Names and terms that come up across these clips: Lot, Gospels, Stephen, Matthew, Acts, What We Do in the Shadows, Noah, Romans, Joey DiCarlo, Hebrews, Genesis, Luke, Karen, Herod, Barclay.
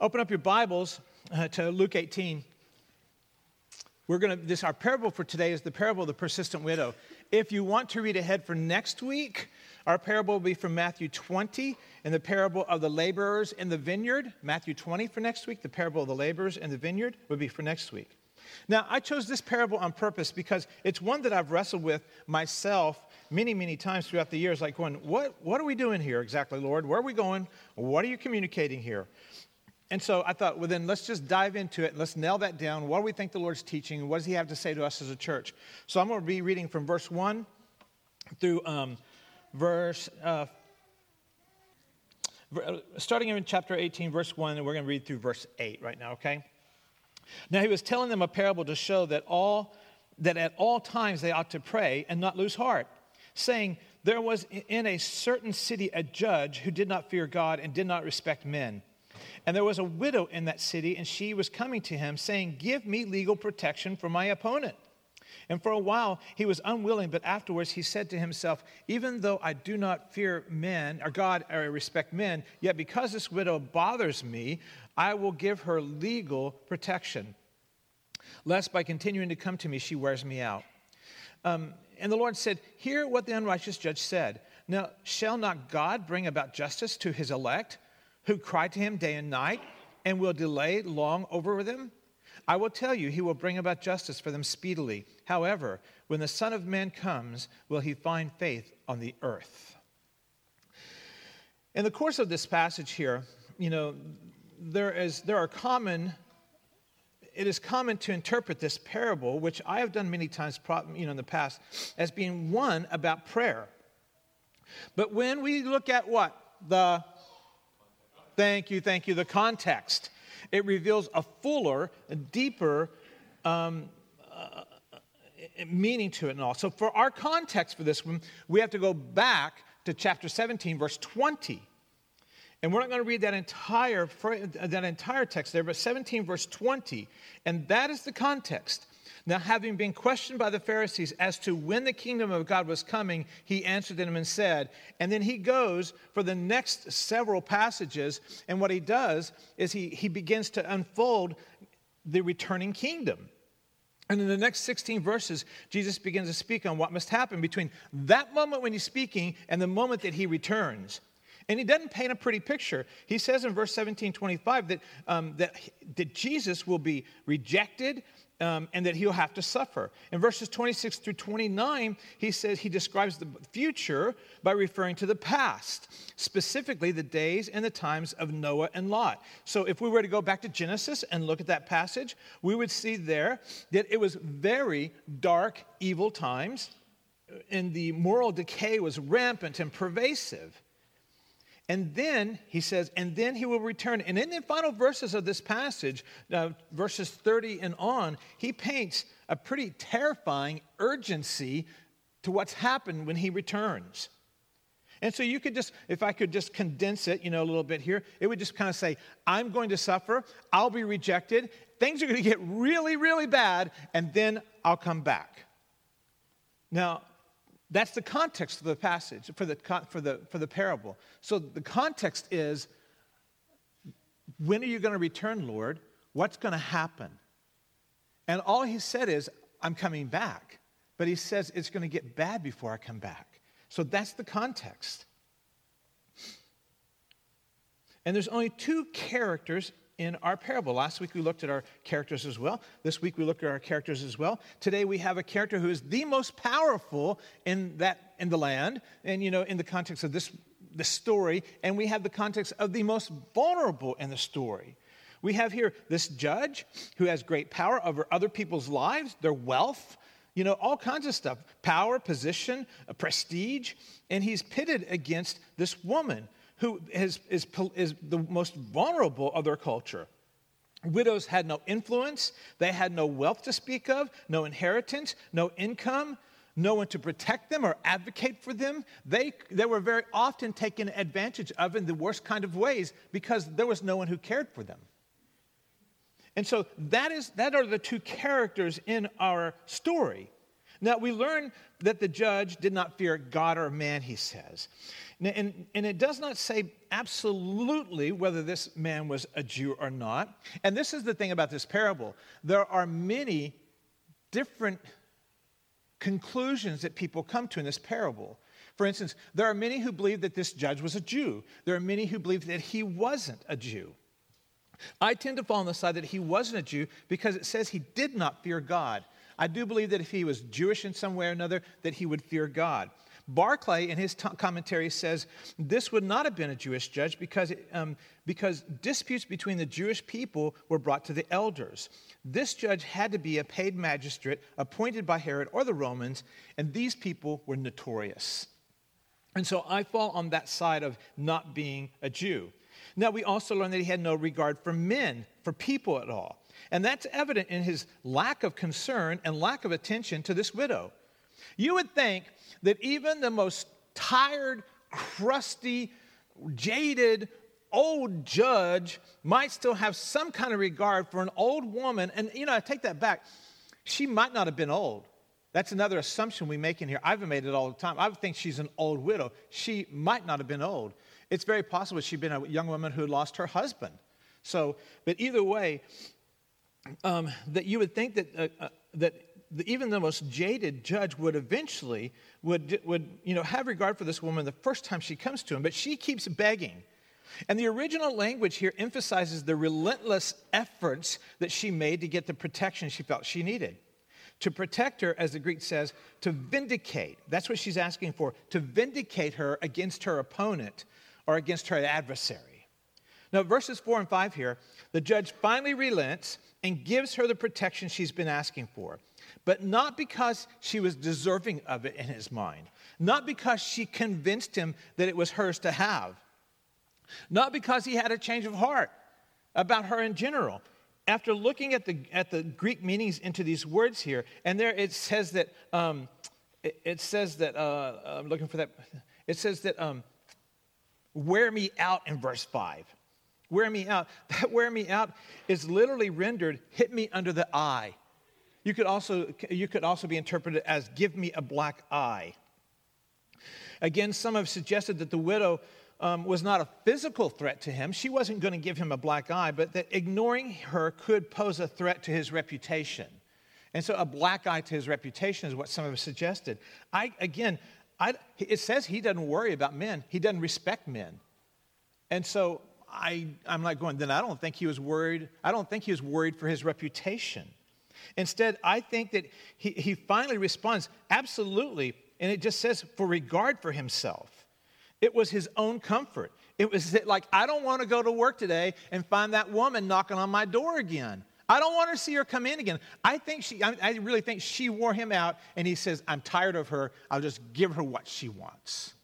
Open up your Bibles to Luke 18. Our parable for today is the parable of the persistent widow. If you want to read ahead for next week, our parable will be from Matthew 20 and the parable of the laborers in the vineyard. Matthew 20 for next week. The parable of the laborers in the vineyard would be for next week. Now, I chose this parable on purpose because it's one that I've wrestled with myself many, many times throughout the years, like going, what are we doing here exactly, Lord? Where are we going? What are you communicating here? And so I thought, well, then let's just dive into it. Let's nail that down. What do we think the Lord's teaching? What does he have to say to us as a church? So I'm going to be reading from verse 1 through starting in chapter 18, verse 1, and we're going to read through verse 8 right now, okay? Now he was telling them a parable to show that at all times they ought to pray and not lose heart, saying, there was in a certain city a judge who did not fear God and did not respect men. And there was a widow in that city, and she was coming to him, saying, give me legal protection for my opponent. And for a while he was unwilling, but afterwards he said to himself, even though I do not fear men, or God, or respect men, yet because this widow bothers me, I will give her legal protection, lest by continuing to come to me she wears me out. And the Lord said, hear what the unrighteous judge said. Now, shall not God bring about justice to his elect, who cry to him day and night, and will delay long over them? I will tell you, he will bring about justice for them speedily. However, when the Son of Man comes, will he find faith on the earth? In the course of this passage here, you know, it is common to interpret this parable, which I have done many times, you know, in the past, as being one about prayer. But when we look at what? The context. It reveals a fuller, a deeper meaning to it and all. So for our context for this one, we have to go back to chapter 17, verse 20. And we're not going to read that entire text there, but 17, verse 20. And that is the context. Now, having been questioned by the Pharisees as to when the kingdom of God was coming, he answered them and said, and then he goes for the next several passages, and what he does is he begins to unfold the returning kingdom. And in the next 16 verses, Jesus begins to speak on what must happen between that moment when he's speaking and the moment that he returns. And he doesn't paint a pretty picture. He says in verse 17:25 that Jesus will be rejected, and that he'll have to suffer. In verses 26 through 29, he says he describes the future by referring to the past, specifically the days and the times of Noah and Lot. So if we were to go back to Genesis and look at that passage, we would see there that it was very dark, evil times, and the moral decay was rampant and pervasive. And then, he says, and then he will return. And in the final verses of this passage, verses 30 and on, he paints a pretty terrifying urgency to what's happened when he returns. And so you could just, if I could just condense it, you know, a little bit here, it would just kind of say, I'm going to suffer, I'll be rejected, things are going to get really, really bad, and then I'll come back. Now, that's the context of the passage for the parable. So the context is, when are you going to return, Lord? What's going to happen? And all he said is, I'm coming back. But he says it's going to get bad before I come back. So that's the context. And there's only two characters in our parable. Last week we looked at our characters as well. This week we looked at our characters as well. Today we have a character who is the most powerful in the land, and you know, in the context of the story, and we have the context of the most vulnerable in the story. We have here this judge who has great power over other people's lives, their wealth, you know, all kinds of stuff, power, position, prestige, and he's pitted against this woman who is the most vulnerable of their culture. Widows had no influence. They had no wealth to speak of, no inheritance, no income, no one to protect them or advocate for them. They were very often taken advantage of in the worst kind of ways because there was no one who cared for them. And so that are the two characters in our story. Now, we learn that the judge did not fear God or man, he says. And it does not say absolutely whether this man was a Jew or not. And this is the thing about this parable. There are many different conclusions that people come to in this parable. For instance, there are many who believe that this judge was a Jew. There are many who believe that he wasn't a Jew. I tend to fall on the side that he wasn't a Jew because it says he did not fear God. I do believe that if he was Jewish in some way or another, that he would fear God. Barclay, in his commentary, says this would not have been a Jewish judge because disputes between the Jewish people were brought to the elders. This judge had to be a paid magistrate appointed by Herod or the Romans, and these people were notorious. And so I fall on that side of not being a Jew. Now, we also learn that he had no regard for men, for people at all. And that's evident in his lack of concern and lack of attention to this widow. You would think that even the most tired, crusty, jaded, old judge might still have some kind of regard for an old woman. And, I take that back. She might not have been old. That's another assumption we make in here. I've made it all the time. I would think she's an old widow. She might not have been old. It's very possible she'd been a young woman who had lost her husband. So, but either way, that you would think that even the most jaded judge would eventually would have regard for this woman the first time she comes to him. But she keeps begging, and the original language here emphasizes the relentless efforts that she made to get the protection she felt she needed. To protect her, as the Greek says, to vindicate. That's what she's asking for, to vindicate her against her opponent or against her adversary. Now, verses 4 and 5 here, the judge finally relents and gives her the protection she's been asking for, but not because she was deserving of it in his mind, not because she convinced him that it was hers to have, not because he had a change of heart about her in general. After looking at the Greek meanings into these words here, and there it says that wear me out in verse 5. Wear me out. That wear me out is literally rendered hit me under the eye. You could also be interpreted as give me a black eye. Again, some have suggested that the widow was not a physical threat to him. She wasn't going to give him a black eye, but that ignoring her could pose a threat to his reputation. And so a black eye to his reputation is what some have suggested. It says he doesn't worry about men. He doesn't respect men. And so I'm like going, then I don't think he was worried. I don't think he was worried for his reputation. Instead, I think that he finally responds, absolutely, and it just says for regard for himself. It was his own comfort. It was like, I don't want to go to work today and find that woman knocking on my door again. I don't want to see her come in again. I really think she wore him out, and he says, I'm tired of her. I'll just give her what she wants.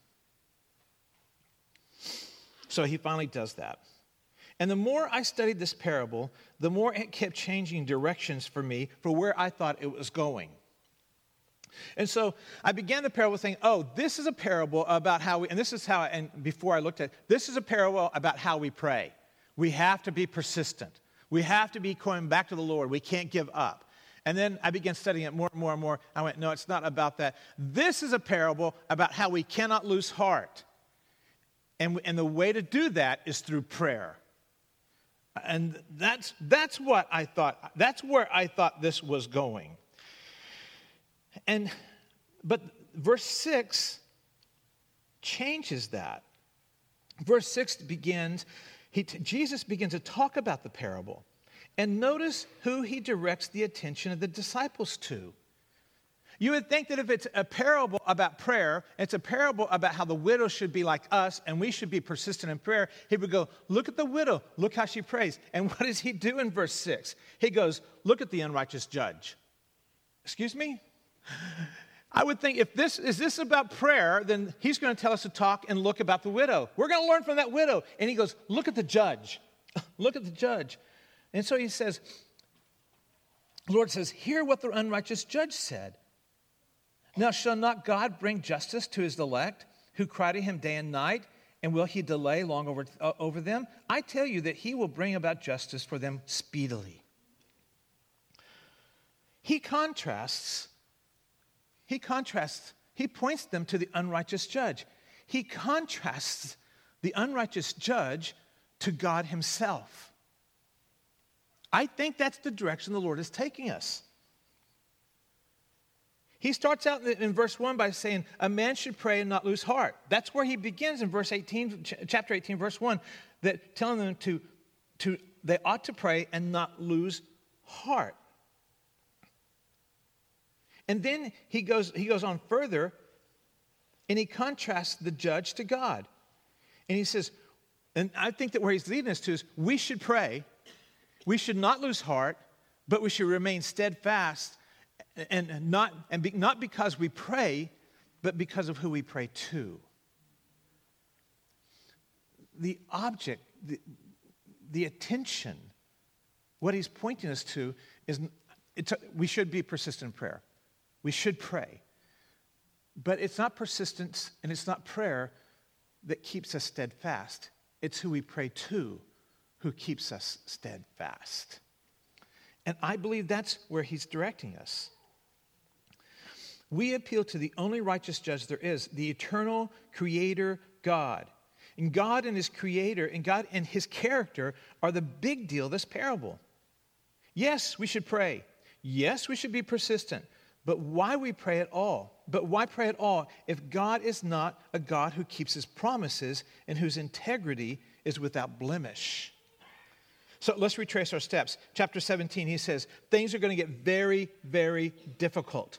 So he finally does that. And the more I studied this parable, the more it kept changing directions for me for where I thought it was going. And so I began the parable saying, this is a parable about how we, this is a parable about how we pray. We have to be persistent. We have to be going back to the Lord. We can't give up. And then I began studying it more and more and more. I went, no, it's not about that. This is a parable about how we cannot lose heart. And the way to do that is through prayer. And that's where I thought this was going. But verse 6 changes that. Verse 6 begins, Jesus begins to talk about the parable. And notice who he directs the attention of the disciples to. You would think that if it's a parable about prayer, it's a parable about how the widow should be like us and we should be persistent in prayer, he would go, look at the widow, look how she prays. And what does he do in verse 6? He goes, look at the unrighteous judge. Excuse me? I would think if this is about prayer, then he's going to tell us to talk and look about the widow. We're going to learn from that widow. And he goes, look at the judge. Look at the judge. And so he says, Lord says, hear what the unrighteous judge said. Now shall not God bring justice to his elect who cry to him day and night? And will he delay long over them? I tell you that he will bring about justice for them speedily. He points them to the unrighteous judge. he contrasts the unrighteous judge to God himself. I think that's the direction the Lord is taking us. He starts out in verse 1 by saying, a man should pray and not lose heart. That's where he begins in verse 18, chapter 18, verse 1, that telling them they ought to pray and not lose heart. And then he goes on further, and he contrasts the judge to God. And he says, and I think that where he's leading us to is, we should pray, we should not lose heart, but we should remain steadfast, and not because we pray, but because of who we pray to. The object, the attention, what he's pointing us to is we should be persistent in prayer. We should pray. But it's not persistence and it's not prayer that keeps us steadfast. It's who we pray to who keeps us steadfast. And I believe that's where he's directing us. We appeal to the only righteous judge there is, the eternal creator God. And God and his creator and God and his character are the big deal of this parable. Yes, we should pray. Yes, we should be persistent. But why we pray at all? But why pray at all if God is not a God who keeps his promises and whose integrity is without blemish? So let's retrace our steps. Chapter 17, he says, things are going to get very, very difficult.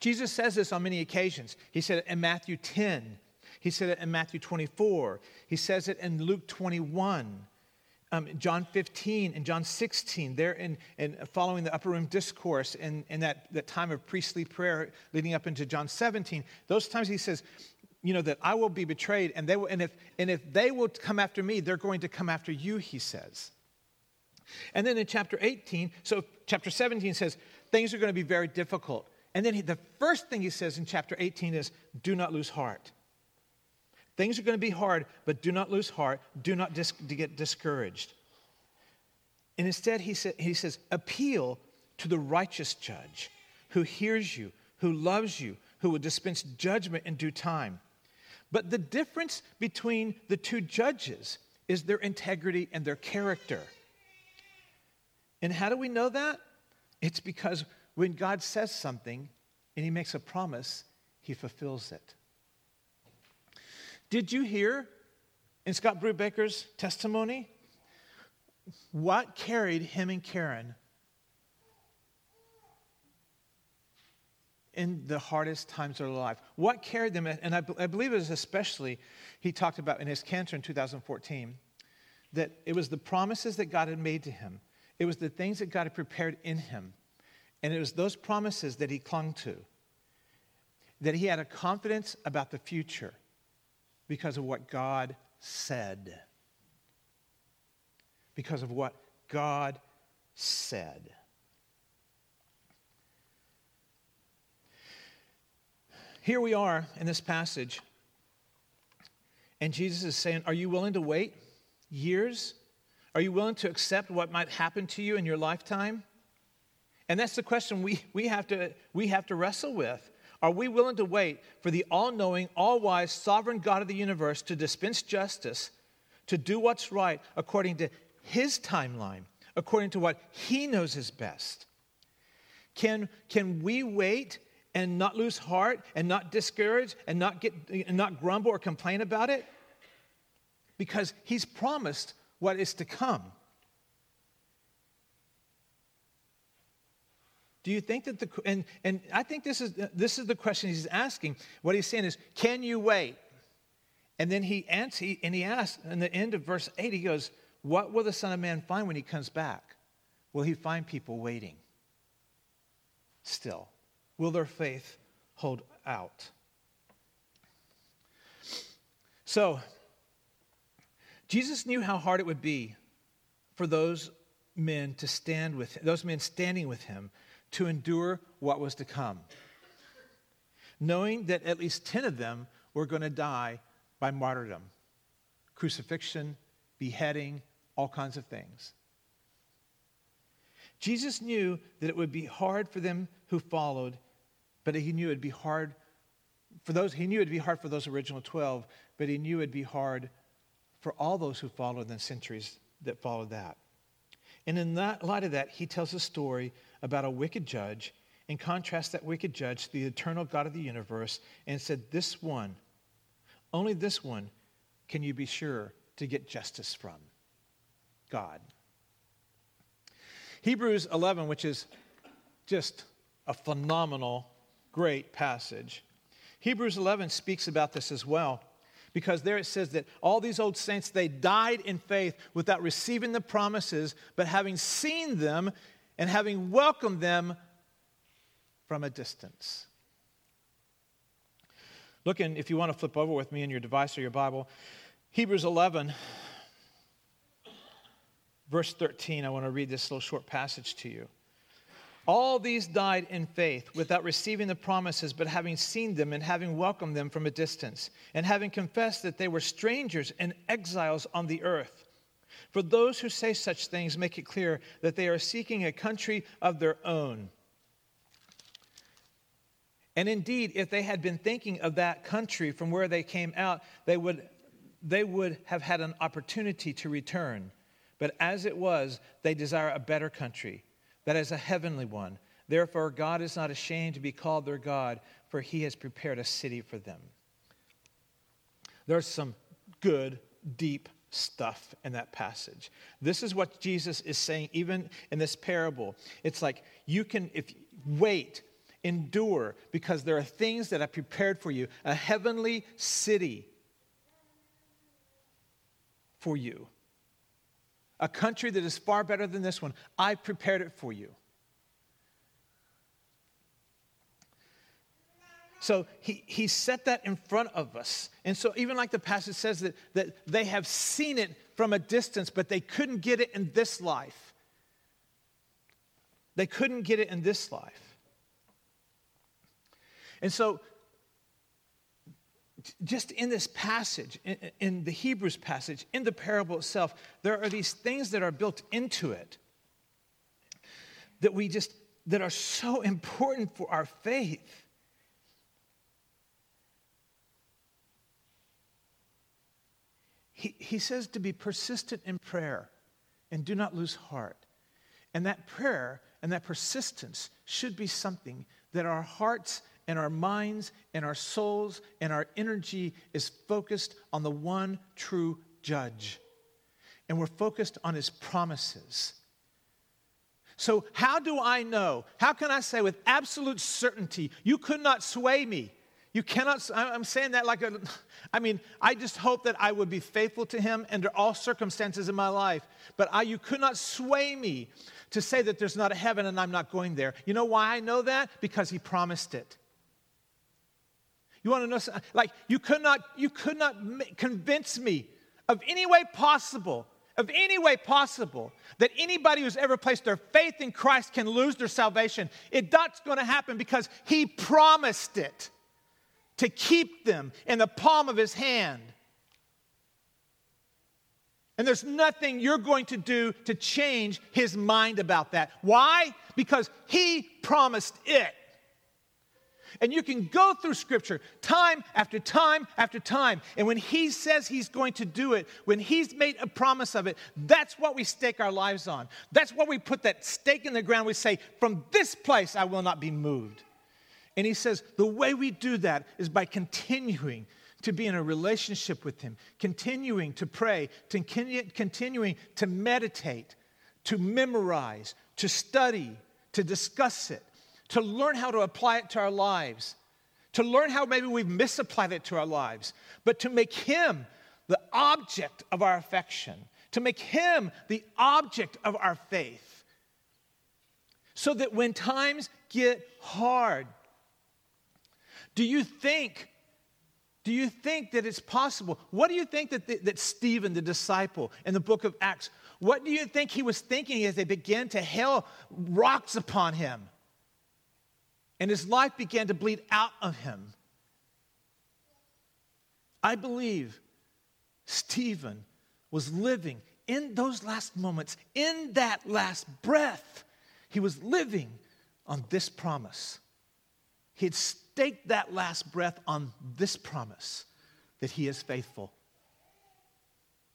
Jesus says this on many occasions. He said it in Matthew 10. He said it in Matthew 24. He says it in Luke 21. John 15 and John 16, they're in following the upper room discourse and that time of priestly prayer leading up into John 17. Those times he says, you know, that I will be betrayed and they will, and if they will come after me, they're going to come after you, he says. And then in chapter 18, so chapter 17 says, things are going to be very difficult. And then the first thing he says in chapter 18 is, do not lose heart. Things are going to be hard, but do not lose heart. Do not get discouraged. And instead, he says, appeal to the righteous judge who hears you, who loves you, who will dispense judgment in due time. But the difference between the two judges is their integrity and their character. And how do we know that? It's because when God says something and he makes a promise, he fulfills it. Did you hear in Scott Brubaker's testimony what carried him and Karen in the hardest times of their life? What carried them? And I believe it was especially, he talked about in his cancer in 2014, that it was the promises that God had made to him. It was the things that God had prepared in him. And it was those promises that he clung to, that he had a confidence about the future. Because of what God said. Because of what God said. Here we are in this passage, and Jesus is saying, are you willing to wait years? Are you willing to accept what might happen to you in your lifetime? And that's the question we have to wrestle with. Are we willing to wait for the all-knowing, all-wise, sovereign God of the universe to dispense justice, to do what's right according to his timeline, according to what he knows is best? Can we wait and not lose heart and not discourage and not grumble or complain about it? Because he's promised what is to come. Do you think that and I think this is the question he's asking. What he's saying is, can you wait? And then he asks in the end of verse 8, he goes, what will the Son of Man find when he comes back? Will he find people waiting? Still, will their faith hold out? So, Jesus knew how hard it would be for those men standing with him to endure what was to come, knowing that at least 10 of them were going to die by martyrdom, crucifixion, beheading, all kinds of things. Jesus knew that it would be hard for them who followed, but he knew it would be hard For those, he knew it'd be hard for those original 12, but he knew it'd be hard for all those who followed in the centuries that followed that. And in that light of that, he tells a story about a wicked judge and contrasts that wicked judge to the eternal God of the universe and said, this one, only this one, can you be sure to get justice from God. Hebrews 11, which is just a phenomenal, great passage. Hebrews 11 speaks about this as well, because there it says that all these old saints, they died in faith without receiving the promises, but having seen them and having welcomed them from a distance. Look, and if you want to flip over with me in your device or your Bible, Hebrews 11, verse 13, I want to read this little short passage to you. All these died in faith without receiving the promises, but having seen them and having welcomed them from a distance, and having confessed that they were strangers and exiles on the earth. For those who say such things make it clear that they are seeking a country of their own. And indeed, if they had been thinking of that country from where they came out, they would have had an opportunity to return. But as it was, they desire a better country, that is a heavenly one. Therefore, God is not ashamed to be called their God, for he has prepared a city for them. There's some good, deep stuff in that passage. This is what Jesus is saying, even in this parable. It's like, you can, if wait, endure, because there are things that are prepared for you, a heavenly city for you. A country that is far better than this one. I've prepared it for you. So he set that in front of us. And so even like the passage says that they have seen it from a distance, but they couldn't get it in this life. They couldn't get it in this life. And so just in this passage, in the Hebrews passage, in the parable itself, there are these things that are built into it that are so important for our faith. He says to be persistent in prayer and do not lose heart. And that prayer and that persistence should be something that our hearts and our minds and our souls and our energy is focused on the one true judge. And we're focused on his promises. So how do I know? How can I say with absolute certainty, you could not sway me? You cannot, I'm saying that I just hope that I would be faithful to him under all circumstances in my life. But you could not sway me to say that there's not a heaven and I'm not going there. You know why I know that? Because he promised it. You want to know, like, you could not convince me of any way possible, that anybody who's ever placed their faith in Christ can lose their salvation. That's going to happen because he promised it to keep them in the palm of his hand. And there's nothing you're going to do to change his mind about that. Why? Because he promised it. And you can go through Scripture time after time after time. And when he says he's going to do it, when he's made a promise of it, that's what we stake our lives on. That's what we put that stake in the ground. We say, from this place I will not be moved. And he says the way we do that is by continuing to be in a relationship with him, continuing to pray, continuing to meditate, to memorize, to study, to discuss it, to learn how to apply it to our lives, to learn how maybe we've misapplied it to our lives, but to make him the object of our affection, to make him the object of our faith, so that when times get hard, do you think that it's possible? What do you think that Stephen, the disciple, in the book of Acts, what do you think he was thinking as they began to hail rocks upon him? And his life began to bleed out of him. I believe Stephen was living in those last moments, in that last breath. He was living on this promise. He had staked that last breath on this promise that he is faithful.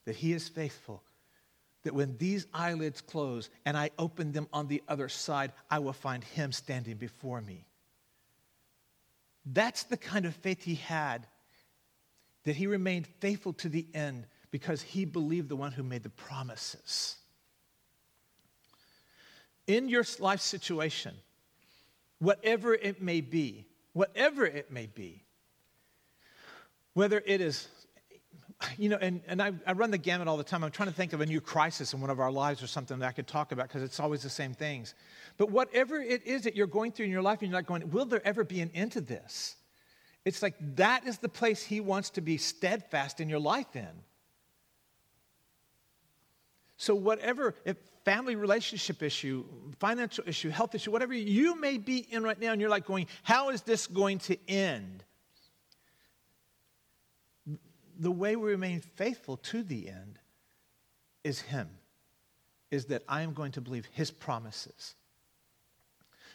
That he is faithful. That when these eyelids close and I open them on the other side, I will find him standing before me. That's the kind of faith he had, that he remained faithful to the end because he believed the one who made the promises. In your life situation, whatever it may be, whether it is, you know, and I run the gamut all the time. I'm trying to think of a new crisis in one of our lives or something that I could talk about because it's always the same things. But whatever it is that you're going through in your life and you're not going, will there ever be an end to this? It's like that is the place he wants to be steadfast in your life in. So whatever, if family relationship issue, financial issue, health issue, whatever you may be in right now and you're like going, how is this going to end? The way we remain faithful to the end is him, is that I am going to believe his promises.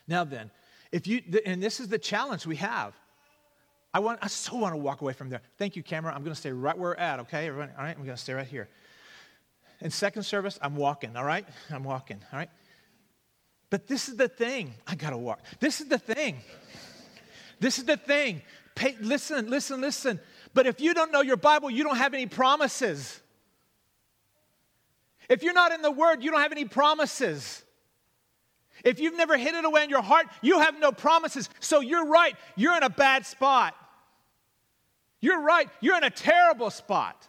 Now then, if you, and this is the challenge we have. I so want to walk away from there. Thank you, camera. I'm going to stay right where we're at, okay? Everyone, all right, I'm going to stay right here. In second service, I'm walking, all right? I'm walking, all right? But this is the thing. I got to walk. This is the thing. Listen. But if you don't know your Bible, you don't have any promises. If you're not in the Word, you don't have any promises. If you've never hid it away in your heart, you have no promises. So you're right. You're in a bad spot. You're right. You're in a terrible spot.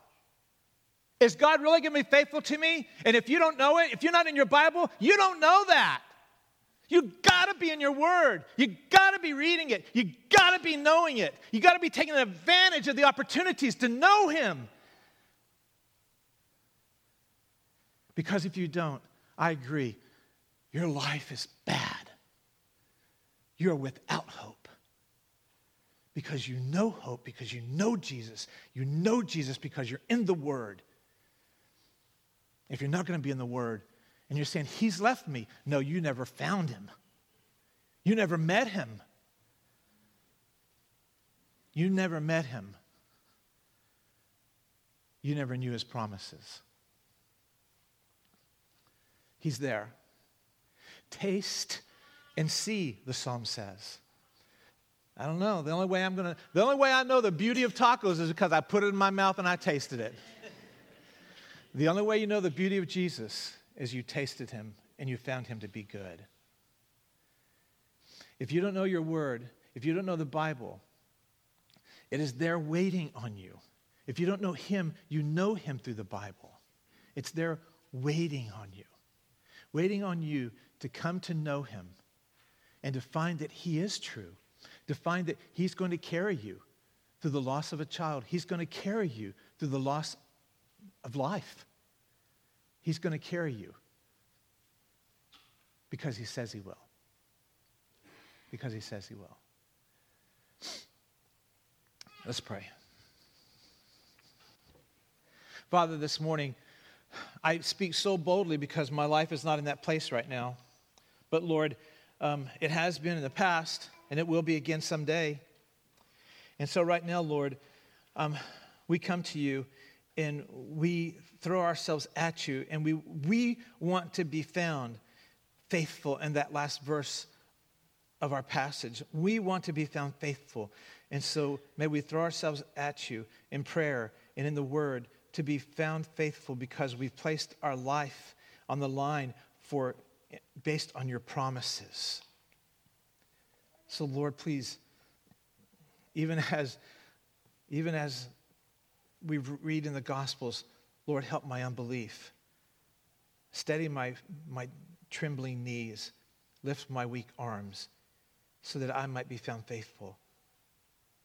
Is God really going to be faithful to me? And if you don't know it, if you're not in your Bible, you don't know that. You got to be in your Word. You got to be reading it. You got to be knowing it. You got to be taking advantage of the opportunities to know him. Because if you don't, I agree, your life is bad. You're without hope. Because you know hope, because you know Jesus. You know Jesus because you're in the Word. If you're not going to be in the Word, and you're saying, he's left me. No, you never found him. You never met him. You never met him. You never knew his promises. He's there. Taste and see, the psalm says. I don't know. The only way I know the beauty of tacos is because I put it in my mouth and I tasted it. The only way you know the beauty of Jesus as you tasted him and you found him to be good. If you don't know your Word, if you don't know the Bible, it is there waiting on you. If you don't know him, you know him through the Bible. It's there waiting on you to come to know him and to find that he is true, to find that he's going to carry you through the loss of a child. He's going to carry you through the loss of life. He's going to carry you because he says he will. Because he says he will. Let's pray. Father, this morning, I speak so boldly because my life is not in that place right now. But Lord, it has been in the past, and it will be again someday. And so right now, Lord, we come to you, and we throw ourselves at you, and we want to be found faithful in that last verse of our passage. We want to be found faithful. And so may we throw ourselves at you in prayer and in the Word to be found faithful because we've placed our life on the line based on your promises. So Lord, please, even as we read in the Gospels, Lord, help my unbelief. Steady my trembling knees. Lift my weak arms so that I might be found faithful.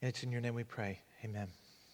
And it's in your name we pray. Amen.